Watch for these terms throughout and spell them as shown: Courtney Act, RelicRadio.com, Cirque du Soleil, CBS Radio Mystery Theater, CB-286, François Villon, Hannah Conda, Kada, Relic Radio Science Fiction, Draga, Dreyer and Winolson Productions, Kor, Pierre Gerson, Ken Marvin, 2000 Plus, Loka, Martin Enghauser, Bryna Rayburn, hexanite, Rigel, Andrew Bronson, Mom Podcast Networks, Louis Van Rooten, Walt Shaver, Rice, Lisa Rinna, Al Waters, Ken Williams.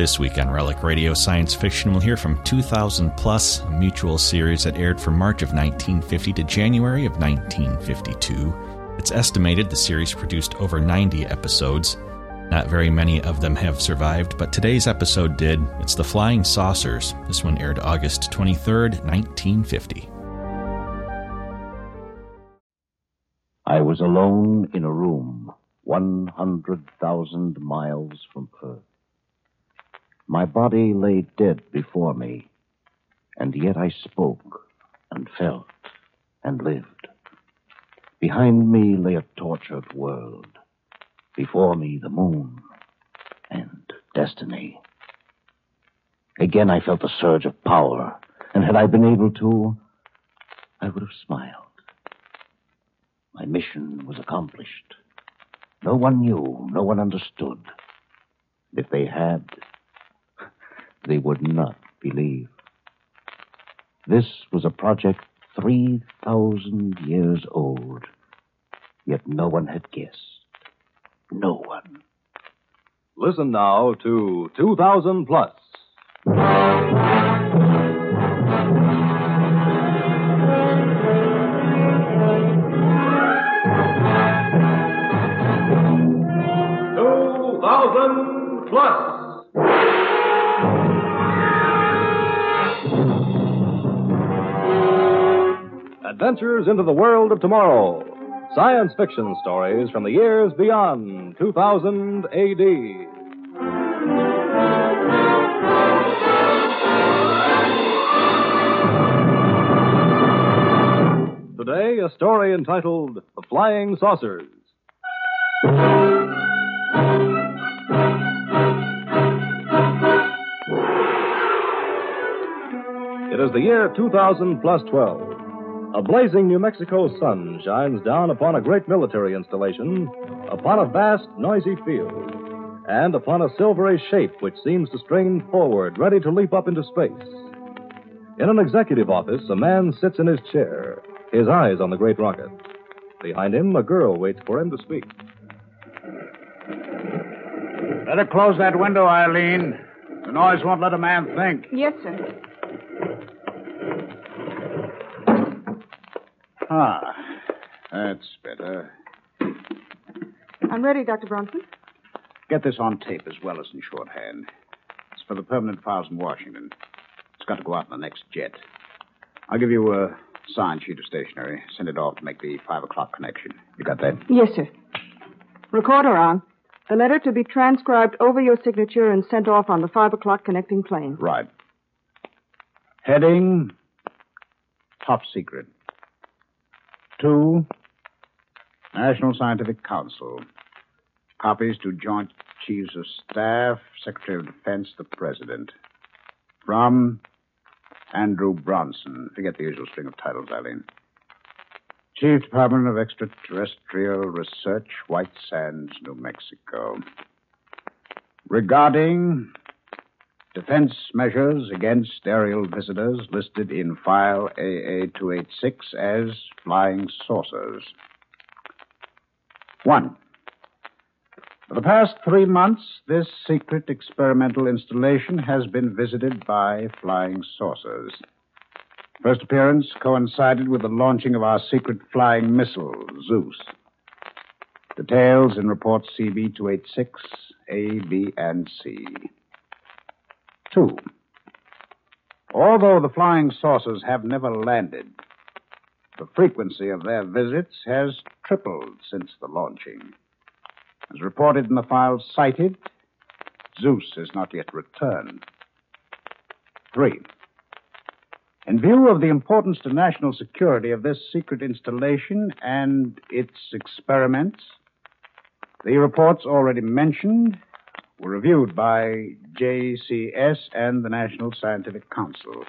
This week on Relic Radio Science Fiction, we'll hear from 2000 Plus, a mutual series that aired from March of 1950 to January of 1952. It's estimated the series produced over 90 episodes. Not very many of them have survived, but today's episode did. It's The Flying Saucers. This one aired August 23rd, 1950. I was alone in a room 100,000 miles from Earth. My body lay dead before me, and yet I spoke and felt and lived. Behind me lay a tortured world. Before me, the moon and destiny. Again, I felt the surge of power, and had I been able to, I would have smiled. My mission was accomplished. No one knew, no one understood. If they had, they would not believe. This was a project 3,000 years old, yet no one had guessed. No one. Listen now to 2000 Plus. Adventures into the world of tomorrow. Science fiction stories from the years beyond 2000 A.D. Today, a story entitled The Flying Saucers. It is the year 2000 plus 12. A blazing New Mexico sun shines down upon a great military installation, upon a vast, noisy field, and upon a silvery shape which seems to strain forward, ready to leap up into space. In an executive office, a man sits in his chair, his eyes on the great rocket. Behind him, a girl waits for him to speak. Better close that window, Eileen. The noise won't let a man think. Yes, sir. Ah, that's better. I'm ready, Dr. Bronson. Get this on tape as well as in shorthand. It's for the permanent files in Washington. It's got to go out in the next jet. I'll give you a signed sheet of stationery. Send it off to make the 5 o'clock connection. You got that? Yes, sir. Recorder on. The letter to be transcribed over your signature and sent off on the 5 o'clock connecting plane. Right. Heading, top secret. To National Scientific Council. Copies to Joint Chiefs of Staff, Secretary of Defense, the President. From Andrew Bronson. Forget the usual string of titles, Eileen. Chief Department of Extraterrestrial Research, White Sands, New Mexico. Regarding defense measures against aerial visitors listed in file AA-286 as flying saucers. 1. For the past 3 months, this secret experimental installation has been visited by flying saucers. First appearance coincided with the launching of our secret flying missile, Zeus. Details in reports CB-286, A, B, and C. 2. Although the flying saucers have never landed, the frequency of their visits has tripled since the launching. As reported in the file cited, Zeus has not yet returned. 3. In view of the importance to national security of this secret installation and its experiments, the reports already mentioned were reviewed by JCS and the National Scientific Council.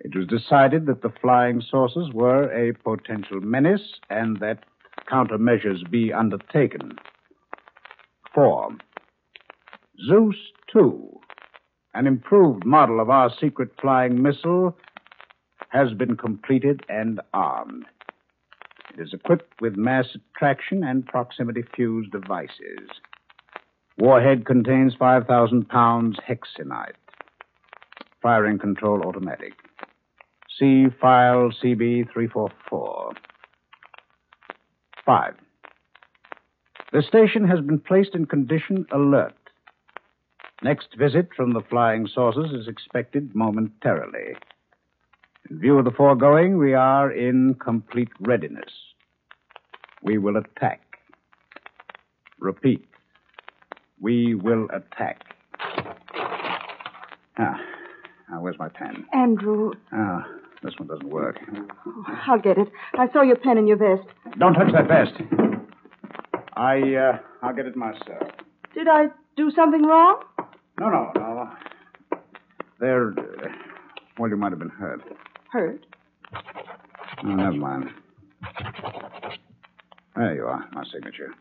It was decided that the flying saucers were a potential menace and that countermeasures be undertaken. 4. Zeus II, an improved model of our secret flying missile, has been completed and armed. It is equipped with mass attraction and proximity fuse devices. Warhead contains 5,000 pounds hexanite. Firing control automatic. See file CB-344. 5. The station has been placed in condition alert. Next visit from the Flying Saucers is expected momentarily. In view of the foregoing, we are in complete readiness. We will attack. Repeat. We will attack. Ah. Now, where's my pen? Andrew. Ah, this one doesn't work. Oh, I'll get it. I saw your pen in your vest. Don't touch that vest. I'll get it myself. Did I do something wrong? No. There. Well, you might have been hurt. Hurt? Oh, never mind. There you are, my signature.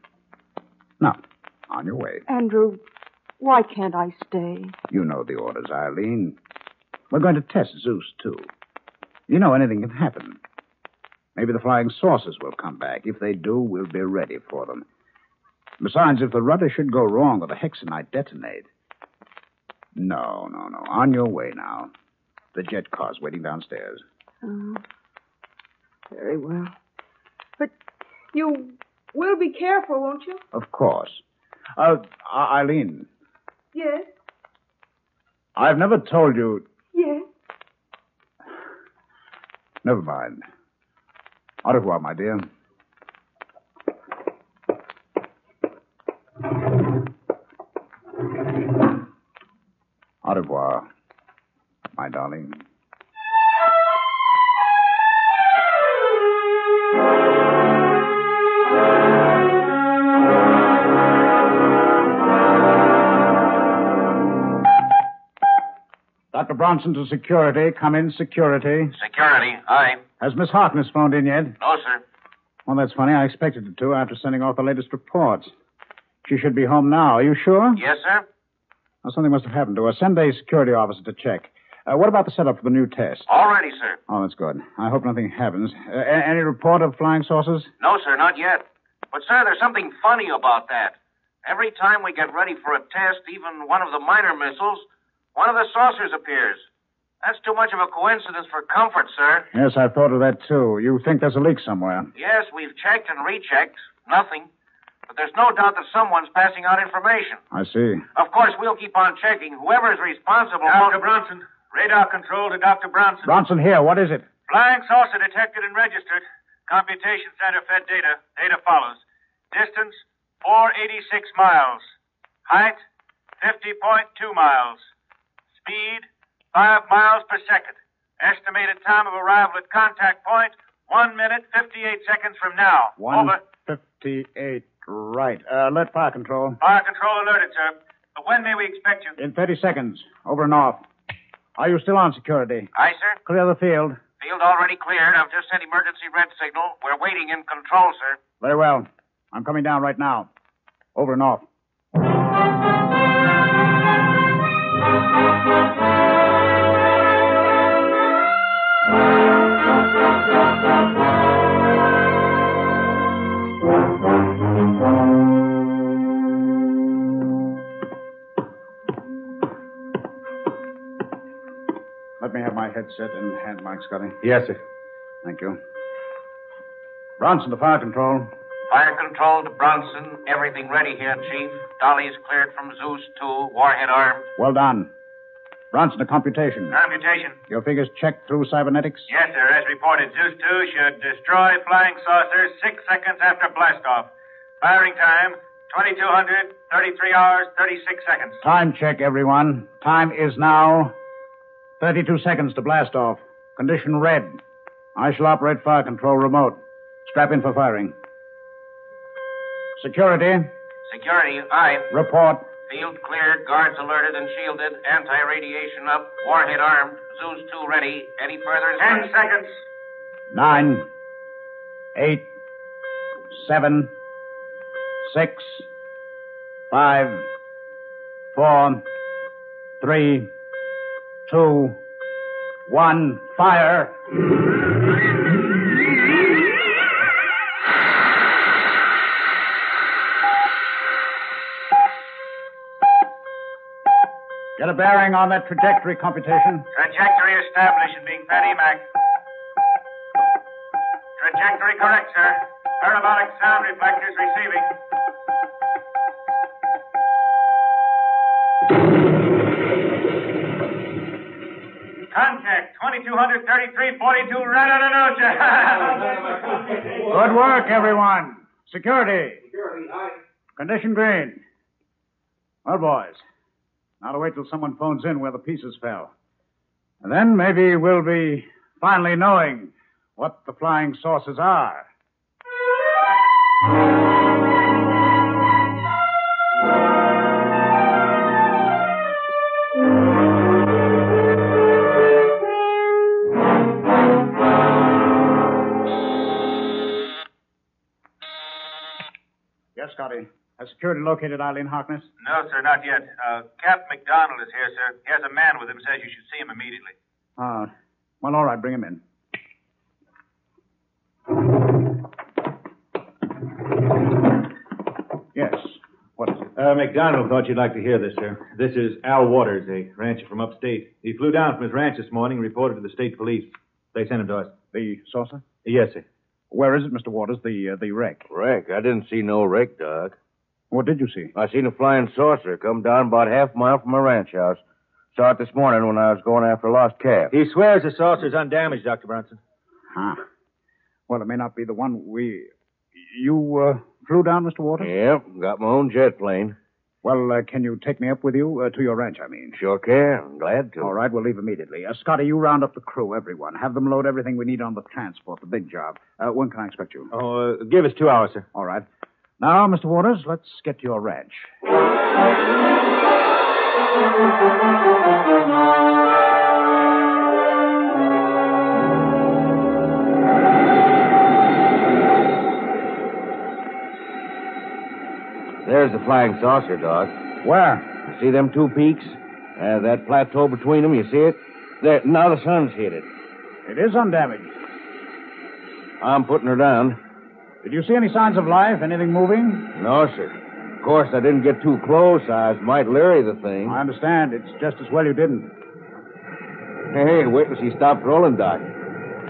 Now, on your way. Andrew, why can't I stay? You know the orders, Eileen. We're going to test Zeus II. You know, anything can happen. Maybe the Flying Saucers will come back. If they do, we'll be ready for them. Besides, if the rudder should go wrong or the hexanite detonate. No. On your way now. The jet car's waiting downstairs. Oh, very well. But you will be careful, won't you? Of course. Eileen. Yes? I've never told you... Yes? Never mind. Au revoir, my dear. Au revoir, my darling. Dr. Bronson to security. Come in, security. Security, aye. Has Miss Harkness phoned in yet? No, sir. Well, that's funny. I expected it to after sending off the latest reports. She should be home now. Are you sure? Yes, sir. Well, something must have happened to her. Send a security officer to check. What about the setup for the new test? All ready, sir. Oh, that's good. I hope nothing happens. Any report of flying saucers? No, sir, not yet. But, sir, there's something funny about that. Every time we get ready for a test, even one of the minor missiles... one of the saucers appears. That's too much of a coincidence for comfort, sir. Yes, I thought of that, too. You think there's a leak somewhere? Yes, we've checked and rechecked. Nothing. But there's no doubt that someone's passing out information. I see. Of course, we'll keep on checking. Whoever is responsible... Dr. Bronson. Radar control to Dr. Bronson. Bronson here. What is it? Flying saucer detected and registered. Computation center fed data. Data follows. Distance, 486 miles. Height, 50.2 miles. Speed, 5 miles per second. Estimated time of arrival at contact point, 1 minute, 58 seconds from now. 1:58, right. Alert fire control. Fire control alerted, sir. When may we expect you? In 30 seconds. Over and off. Are you still on security? Aye, sir. Clear the field. Field already cleared. I've just sent emergency red signal. We're waiting in control, sir. Very well. I'm coming down right now. Over and off. Let me have my headset and hand mic, Scotty. Yes, sir. Thank you. Bronson to fire control. Fire control to Bronson. Everything ready here, Chief. Dolly's cleared from Zeus 2. Warhead armed. Well done. Bronson to computation. Computation. Your figures checked through cybernetics? Yes, sir. As reported, Zeus 2 should destroy flying saucer 6 seconds after blastoff. Firing time, 2200, 33 hours, 36 seconds. Time check, everyone. Time is now... 32 seconds to blast off. Condition red. I shall operate fire control remote. Strap in for firing. Security. Security, aye. Report. Field cleared, guards alerted and shielded, anti-radiation up, warhead armed, Zeus 2 ready. Any further... 10 seconds. 9, 8, 7, 6, 5, 4, 3, 2, 1, fire. Get a bearing on that trajectory computation. Trajectory established and being fed EMAC. Trajectory correct, sir. Parabolic sound reflectors receiving. Contact 2233-42 Radonanocha. Good work, everyone. Security. Condition green. Well, boys, now to wait till someone phones in where the pieces fell. And then maybe we'll be finally knowing what the flying saucers are. Yes, Scotty. Has security located Eileen Harkness? No, sir, not yet. Cap McDonald is here, sir. He has a man with him, says you should see him immediately. Well, all right, bring him in. Yes, what is it? McDonald thought you'd like to hear this, sir. This is Al Waters, a rancher from upstate. He flew down from his ranch this morning and reported to the state police. They sent him to us. The saucer? Yes, sir. Where is it, Mr. Waters, the wreck? Wreck? I didn't see no wreck, Doc. What did you see? I seen a flying saucer come down about half a mile from my ranch house. Saw it this morning when I was going after a lost calf. He swears the saucer's undamaged, Dr. Bronson. Huh. Well, it may not be the one we... You flew down, Mr. Waters? Yep, got my own jet plane. Well, can you take me up with you? To your ranch, I mean. Sure can. Glad to. All right, we'll leave immediately. Scotty, you round up the crew, everyone. Have them load everything we need on the transport, the big job. When can I expect you? Oh, give us 2 hours, sir. All right. Now, Mr. Waters, let's get to your ranch. There's the flying saucer, Doc. Where? You see them two peaks? That plateau between them, you see it? There, now the sun's hit it. It is undamaged. I'm putting her down. Did you see any signs of life? Anything moving? No, sir. Of course, I didn't get too close. I might leery the thing. I understand. It's just as well you didn't. Hey, wait till she stopped rolling, Doc.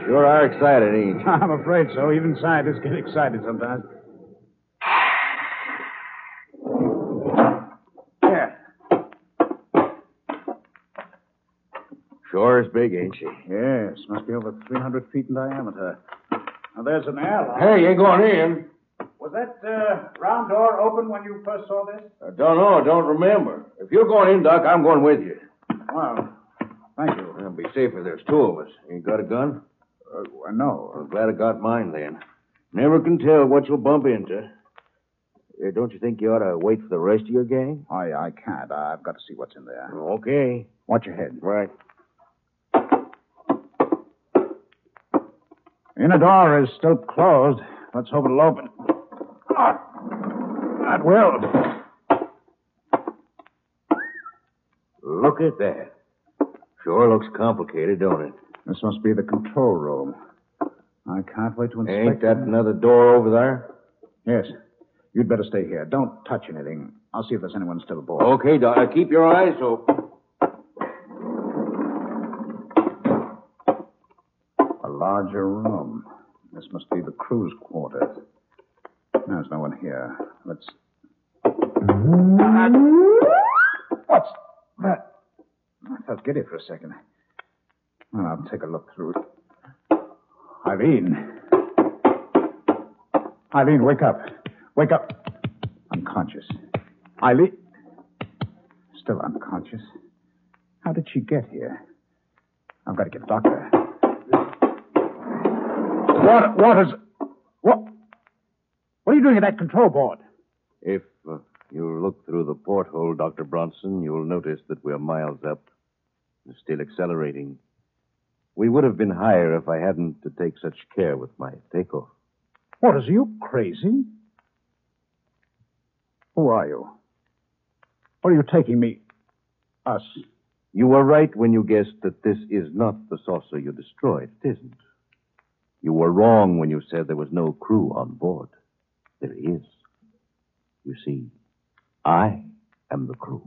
Sure are excited, ain't you? I'm afraid so. Even scientists get excited sometimes. Yeah. Sure is big, ain't she? Yes. Must be over 300 feet in diameter. Now, there's an airlock. Hey, you ain't going in. Was that round door open when you first saw this? I don't know. Don't remember. If you're going in, Doc, I'm going with you. Well, thank you. It'll be safer. There's two of us. You got a gun? No. I'm glad I got mine, then. Never can tell what you'll bump into. Don't you think you ought to wait for the rest of your gang? I can't. I've got to see what's in there. Okay. Watch your head. Right. Inner door is still closed. Let's hope it'll open. Oh, that will. Look at that. Sure looks complicated, don't it? This must be the control room. I can't wait to inspect it. Ain't that another door over there? Yes. You'd better stay here. Don't touch anything. I'll see if there's anyone still aboard. Okay, Doc. Keep your eyes open. Larger room. This must be the crew's quarters. There's no one here. Let's... What's that? I felt giddy for a second. Well, I'll take a look through it. Eileen, wake up. Wake up. Unconscious. Eileen. Still unconscious. How did she get here? I've got to get a doctor. What? What are you doing at that control board? If you look through the porthole, Dr. Bronson, you'll notice that we're miles up. We're still accelerating. We would have been higher if I hadn't to take such care with my takeoff. Waters, are you crazy? Who are you? Where are you taking me? Us. You were right when you guessed that this is not the saucer you destroyed. It isn't. You were wrong when you said there was no crew on board. There is. You see, I am the crew.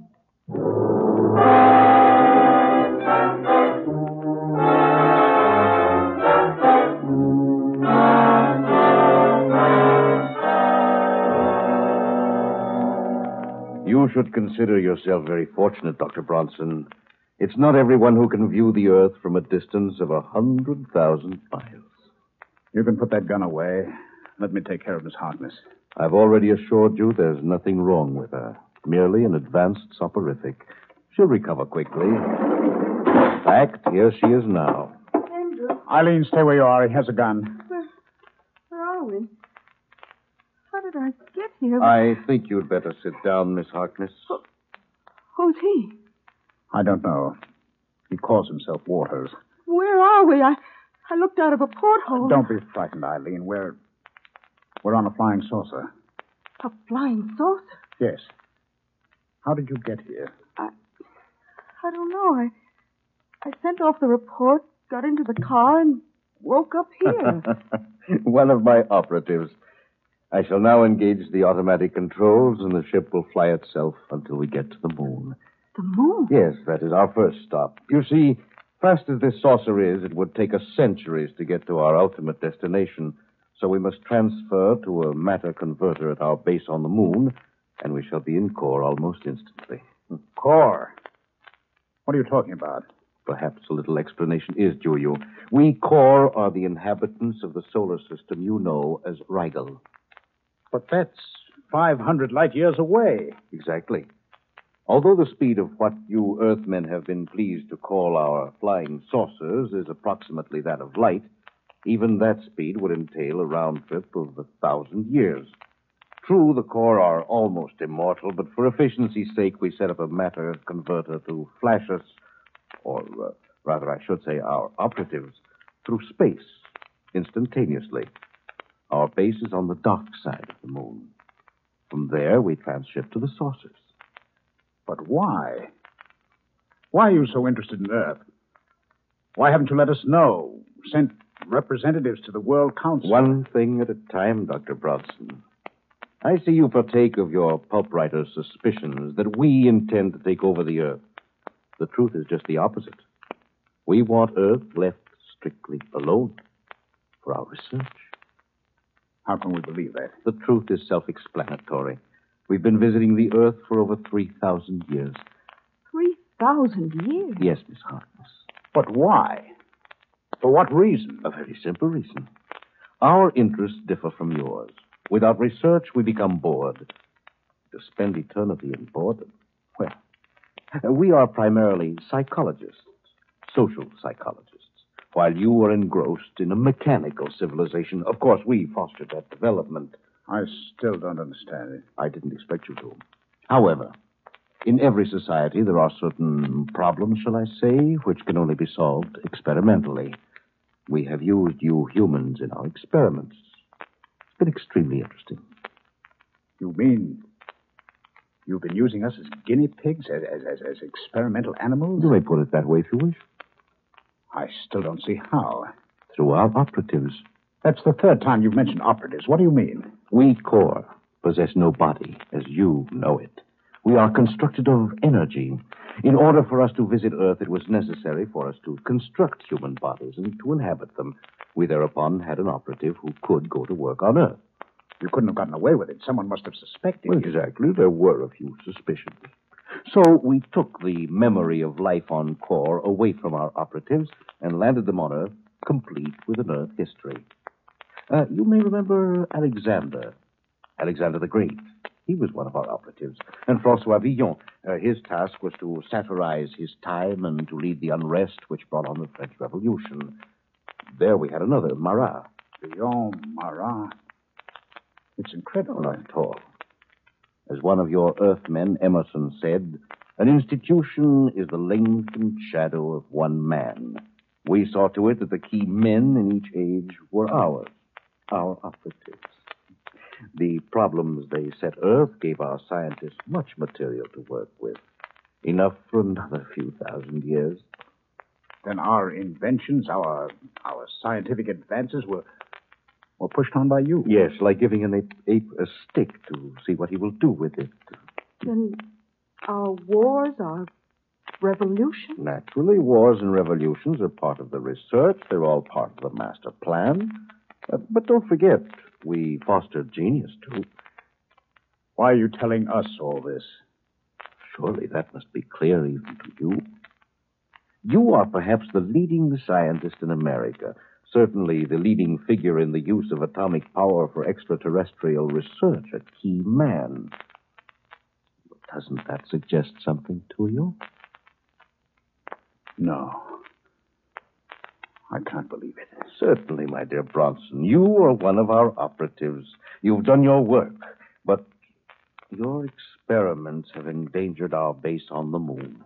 You should consider yourself very fortunate, Dr. Bronson. It's not everyone who can view the Earth from a distance of 100,000 miles. You can put that gun away. Let me take care of Miss Harkness. I've already assured you there's nothing wrong with her. Merely an advanced soporific. She'll recover quickly. In fact, here she is now. Andrew. Eileen, stay where you are. He has a gun. Where are we? How did I get here? I think you'd better sit down, Miss Harkness. Who's he? I don't know. He calls himself Waters. Where are we? I looked out of a porthole. Don't be frightened, Eileen. We're on a flying saucer. A flying saucer? Yes. How did you get here? I don't know. I sent off the report, got into the car, and woke up here. One of my operatives. I shall now engage the automatic controls, and the ship will fly itself until we get to the moon. The moon? Yes, that is our first stop. You see, fast as this saucer is, it would take us centuries to get to our ultimate destination. So we must transfer to a matter converter at our base on the moon, and we shall be in Kor almost instantly. Kor? What are you talking about? Perhaps a little explanation is due you. We Kor are the inhabitants of the solar system you know as Rigel. But that's 500 light years away. Exactly. Although the speed of what you Earthmen have been pleased to call our flying saucers is approximately that of light, even that speed would entail a round trip of 1,000 years. True, the Kor are almost immortal, but for efficiency's sake, we set up a matter converter to flash us, or rather, I should say, our operatives, through space, instantaneously. Our base is on the dark side of the moon. From there, we transship to the saucers. But why? Why are you so interested in Earth? Why haven't you let us know? Sent representatives to the World Council. One thing at a time, Dr. Bronson. I see you partake of your pulp writer's suspicions that we intend to take over the Earth. The truth is just the opposite. We want Earth left strictly alone for our research. How can we believe that? The truth is self-explanatory. We've been visiting the Earth for over 3,000 years. 3,000 years? Yes, Miss Harkness. But why? For what reason? A very simple reason. Our interests differ from yours. Without research, we become bored. To spend eternity in boredom. Well, we are primarily psychologists, social psychologists, while you are engrossed in a mechanical civilization. Of course, we fostered that development. I still don't understand it. I didn't expect you to. However, in every society, there are certain problems, shall I say, which can only be solved experimentally. We have used you humans in our experiments. It's been extremely interesting. You mean you've been using us as guinea pigs, as experimental animals? You may put it that way if you wish. I still don't see how. Through our operatives. That's the third time you've mentioned operatives. What do you mean? We Kor possess no body, as you know it. We are constructed of energy. In order for us to visit Earth, it was necessary for us to construct human bodies and to inhabit them. We thereupon had an operative who could go to work on Earth. You couldn't have gotten away with it. Someone must have suspected you. Exactly. There were a few suspicions. So we took the memory of life on Kor away from our operatives and landed them on Earth, complete with an Earth history. You may remember Alexander the Great. He was one of our operatives. And François Villon, his task was to satirize his time and to lead the unrest which brought on the French Revolution. There we had another, Marat. Villon, Marat. It's incredible. Not at all. As one of your Earthmen, Emerson, said, an institution is the length and shadow of one man. We saw to it that the key men in each age were ours, our operatives. The problems they set Earth gave our scientists much material to work with. Enough for another few thousand years. Then our inventions, our scientific advances were pushed on by you. Yes, like giving an ape a stick to see what he will do with it. Then Our wars, our revolutions? Naturally, wars and revolutions are part of the research. They're all part of the master plan. But don't forget, we fostered genius, too. Why are you telling us all this? Surely that must be clear even to you. You are perhaps the leading scientist in America, certainly the leading figure in the use of atomic power for extraterrestrial research, a key man. Doesn't that suggest something to you? No. I can't believe it. Certainly, my dear Bronson. You are one of our operatives. You've done your work, but your experiments have endangered our base on the moon.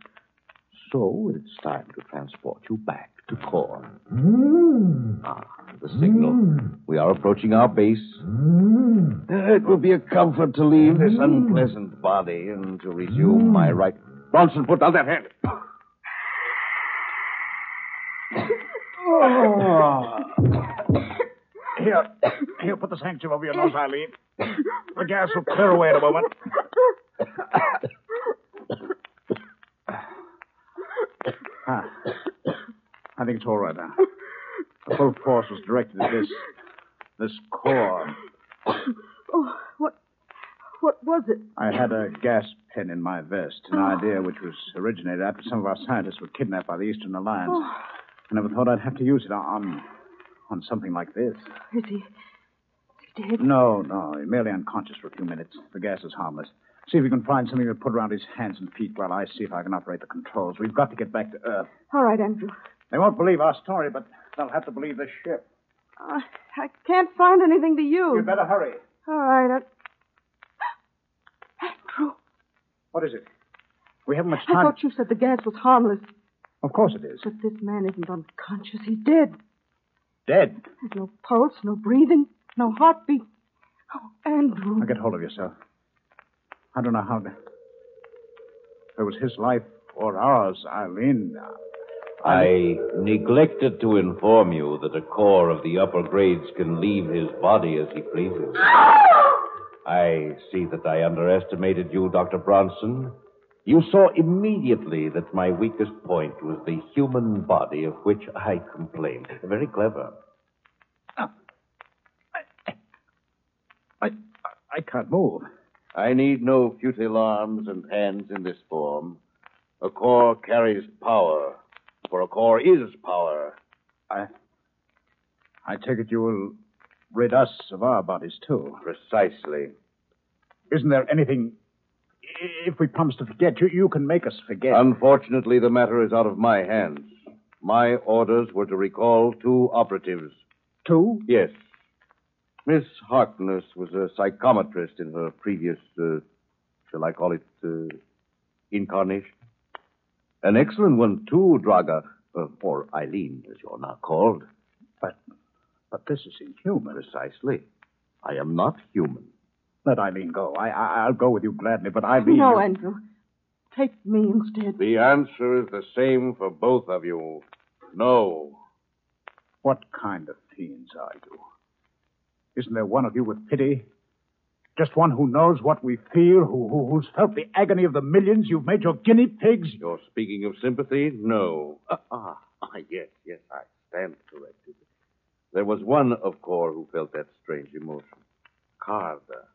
So it's time to transport you back to Kor. Mm. Ah, the signal. Mm. We are approaching our base. Mm. It will be a comfort to leave this unpleasant body and to resume my right... Bronson, put down that hand. Oh. Here, put this handkerchief over your nose, Eileen. The gas will clear away in a moment. Ah, I think it's all right now. The full force was directed at this core. Oh, what was it? I had a gas pen in my vest, an idea which was originated after some of our scientists were kidnapped by the Eastern Alliance. Oh. I never thought I'd have to use it on something like this. Is he dead? No, merely unconscious for a few minutes. The gas is harmless. See if you can find something to put around his hands and feet while I see if I can operate the controls. We've got to get back to Earth. All right, Andrew. They won't believe our story, but they'll have to believe the ship. I can't find anything to use. You'd better hurry. All right. Andrew. What is it? We haven't much time. I thought you said the gas was harmless. Of course it is. But this man isn't unconscious. He's dead. Dead? There's no pulse, no breathing, no heartbeat. Oh, Andrew. Now get hold of yourself. I don't know how to... If it was his life or ours, Eileen. I neglected to inform you that a core of the upper grades can leave his body as he pleases. I see that I underestimated you, Dr. Bronson. You saw immediately that my weakest point was the human body of which I complained. Very clever. I can't move. I need no futile arms and hands in this form. A core carries power, for a core is power. I take it you will rid us of our bodies, too. Precisely. Isn't there anything... If we promise to forget, you can make us forget. Unfortunately, the matter is out of my hands. My orders were to recall two operatives. Two? Yes. Miss Harkness was a psychometrist in her previous, shall I call it, incarnation? An excellent one, too, Draga, or Eileen, as you're now called. But this is inhuman. Precisely. I am not human. Let Eileen go. I'll go with you gladly, but Eileen... No, Andrew. Take me instead. The answer is the same for both of you. No. What kind of fiends are you? Isn't there one of you with pity? Just one who knows what we feel, who's felt the agony of the millions you've made your guinea pigs? You're speaking of sympathy? No. Yes, I stand corrected. There was one, of course, who felt that strange emotion. Kada.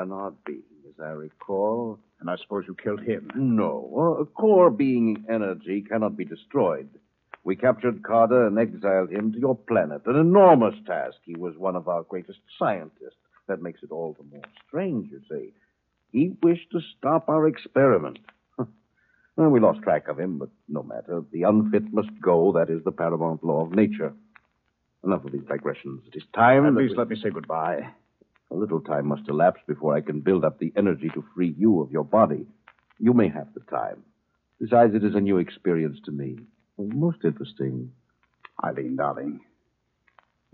An odd being, as I recall. And I suppose you killed him? No. A core being energy cannot be destroyed. We captured Kada and exiled him to your planet. An enormous task. He was one of our greatest scientists. That makes it all the more strange, you see. He wished to stop our experiment. Well, we lost track of him, but no matter. The unfit must go. That is the paramount law of nature. Enough of these digressions. It is time... At least let me say goodbye. A little time must elapse before I can build up the energy to free you of your body. You may have the time. Besides, it is a new experience to me. Most interesting. Eileen, darling,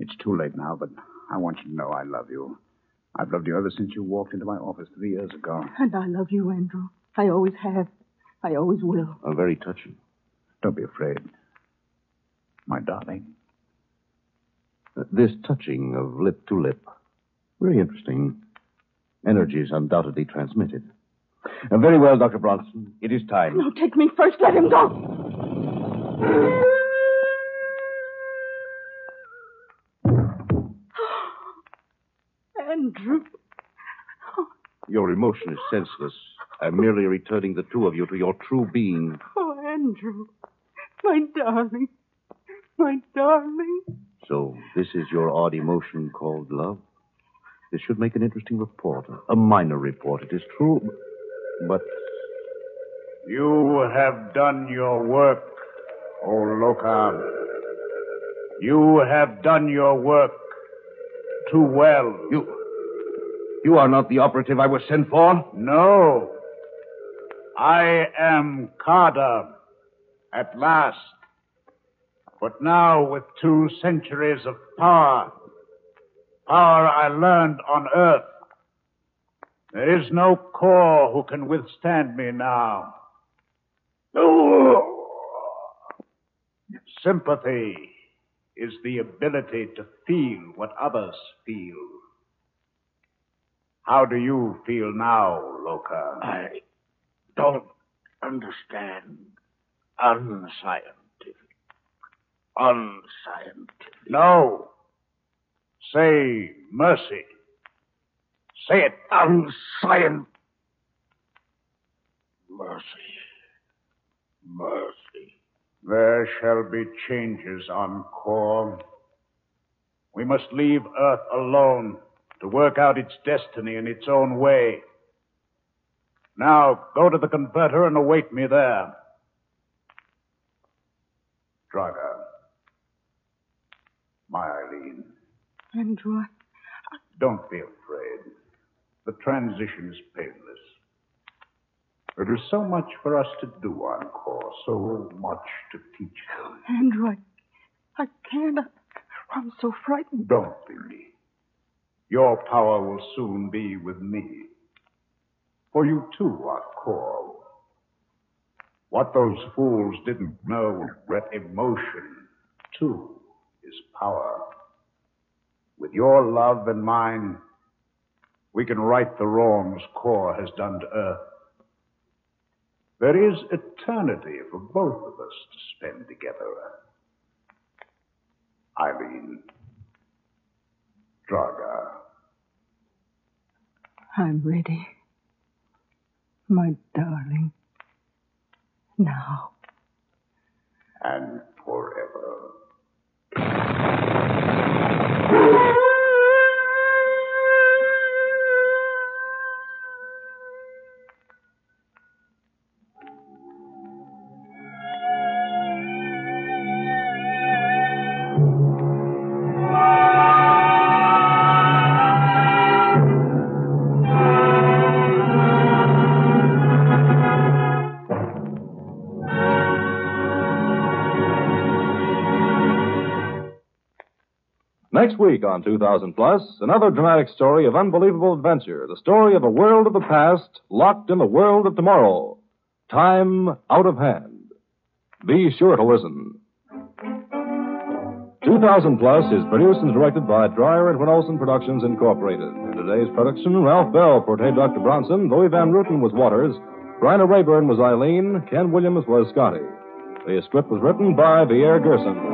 it's too late now, but I want you to know I love you. I've loved you ever since you walked into my office 3 years ago. And I love you, Andrew. I always have. I always will. Oh, very touching. Don't be afraid, my darling. This touching of lip to lip... Very interesting. Energy is undoubtedly transmitted. Very well, Dr. Bronson. It is time. No, take me first. Let him go. Andrew. Oh. Your emotion is senseless. I'm merely returning the two of you to your true being. Oh, Andrew. My darling. My darling. So this is your odd emotion called love? This should make an interesting report. A minor report, it is true, but... You have done your work, O Loka. You have done your work too well. You are not the operative I was sent for? No. I am Kada, at last. But now, with 2 centuries of power I learned on Earth, there is no Kor who can withstand me now. No. Sympathy is the ability to feel what others feel. How do you feel now, Loka? I don't understand. Unscientific. No. Say mercy. Say it. Unscientific. Mercy. There shall be changes on Kor. We must leave Earth alone to work out its destiny in its own way. Now, go to the converter and await me there. Draga. My Eileen. Andrew, don't be afraid. The transition is painless. There is so much for us to do on Kor, so much to teach them. Oh, Andrew, I can't. I'm so frightened. Don't be. Your power will soon be with me. For you too are Kor. What those fools didn't know, that emotion too is power. With your love and mine, we can right the wrongs Kor has done to Earth. There is eternity for both of us to spend together. Eileen. Draga. I'm ready. My darling. Now. And forever. Next week on 2000 Plus, another dramatic story of unbelievable adventure, the story of a world of the past locked in the world of tomorrow. Time out of hand. Be sure to listen. 2000 Plus is produced and directed by Dreyer and Winolson Productions, Incorporated. In today's production, Ralph Bell portrayed Dr. Bronson, Louis Van Rooten was Waters, Bryna Rayburn was Eileen, Ken Williams was Scotty. The script was written by Pierre Gerson.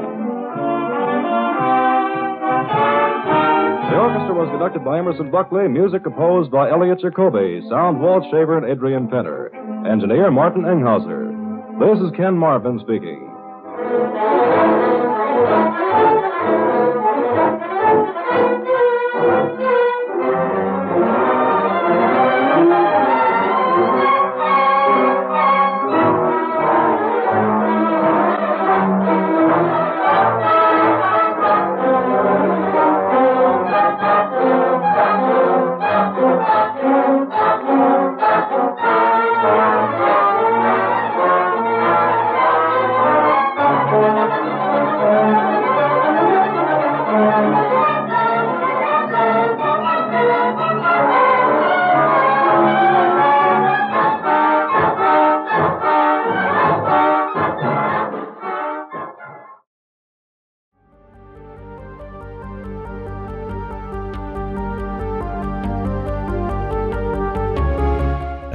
The orchestra was conducted by Emerson Buckley, music composed by Elliot Jacobi, sound Walt Shaver and Adrian Penner, engineer Martin Enghauser. This is Ken Marvin speaking.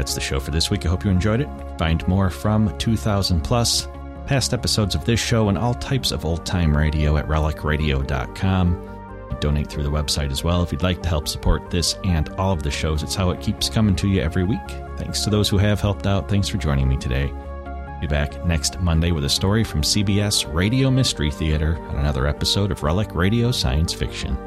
That's the show for this week. I hope you enjoyed it. Find more from 2000 Plus, past episodes of this show, and all types of old-time radio at RelicRadio.com. Donate through the website as well if you'd like to help support this and all of the shows. It's how it keeps coming to you every week. Thanks to those who have helped out. Thanks for joining me today. Be back next Monday with a story from CBS Radio Mystery Theater on another episode of Relic Radio Science Fiction.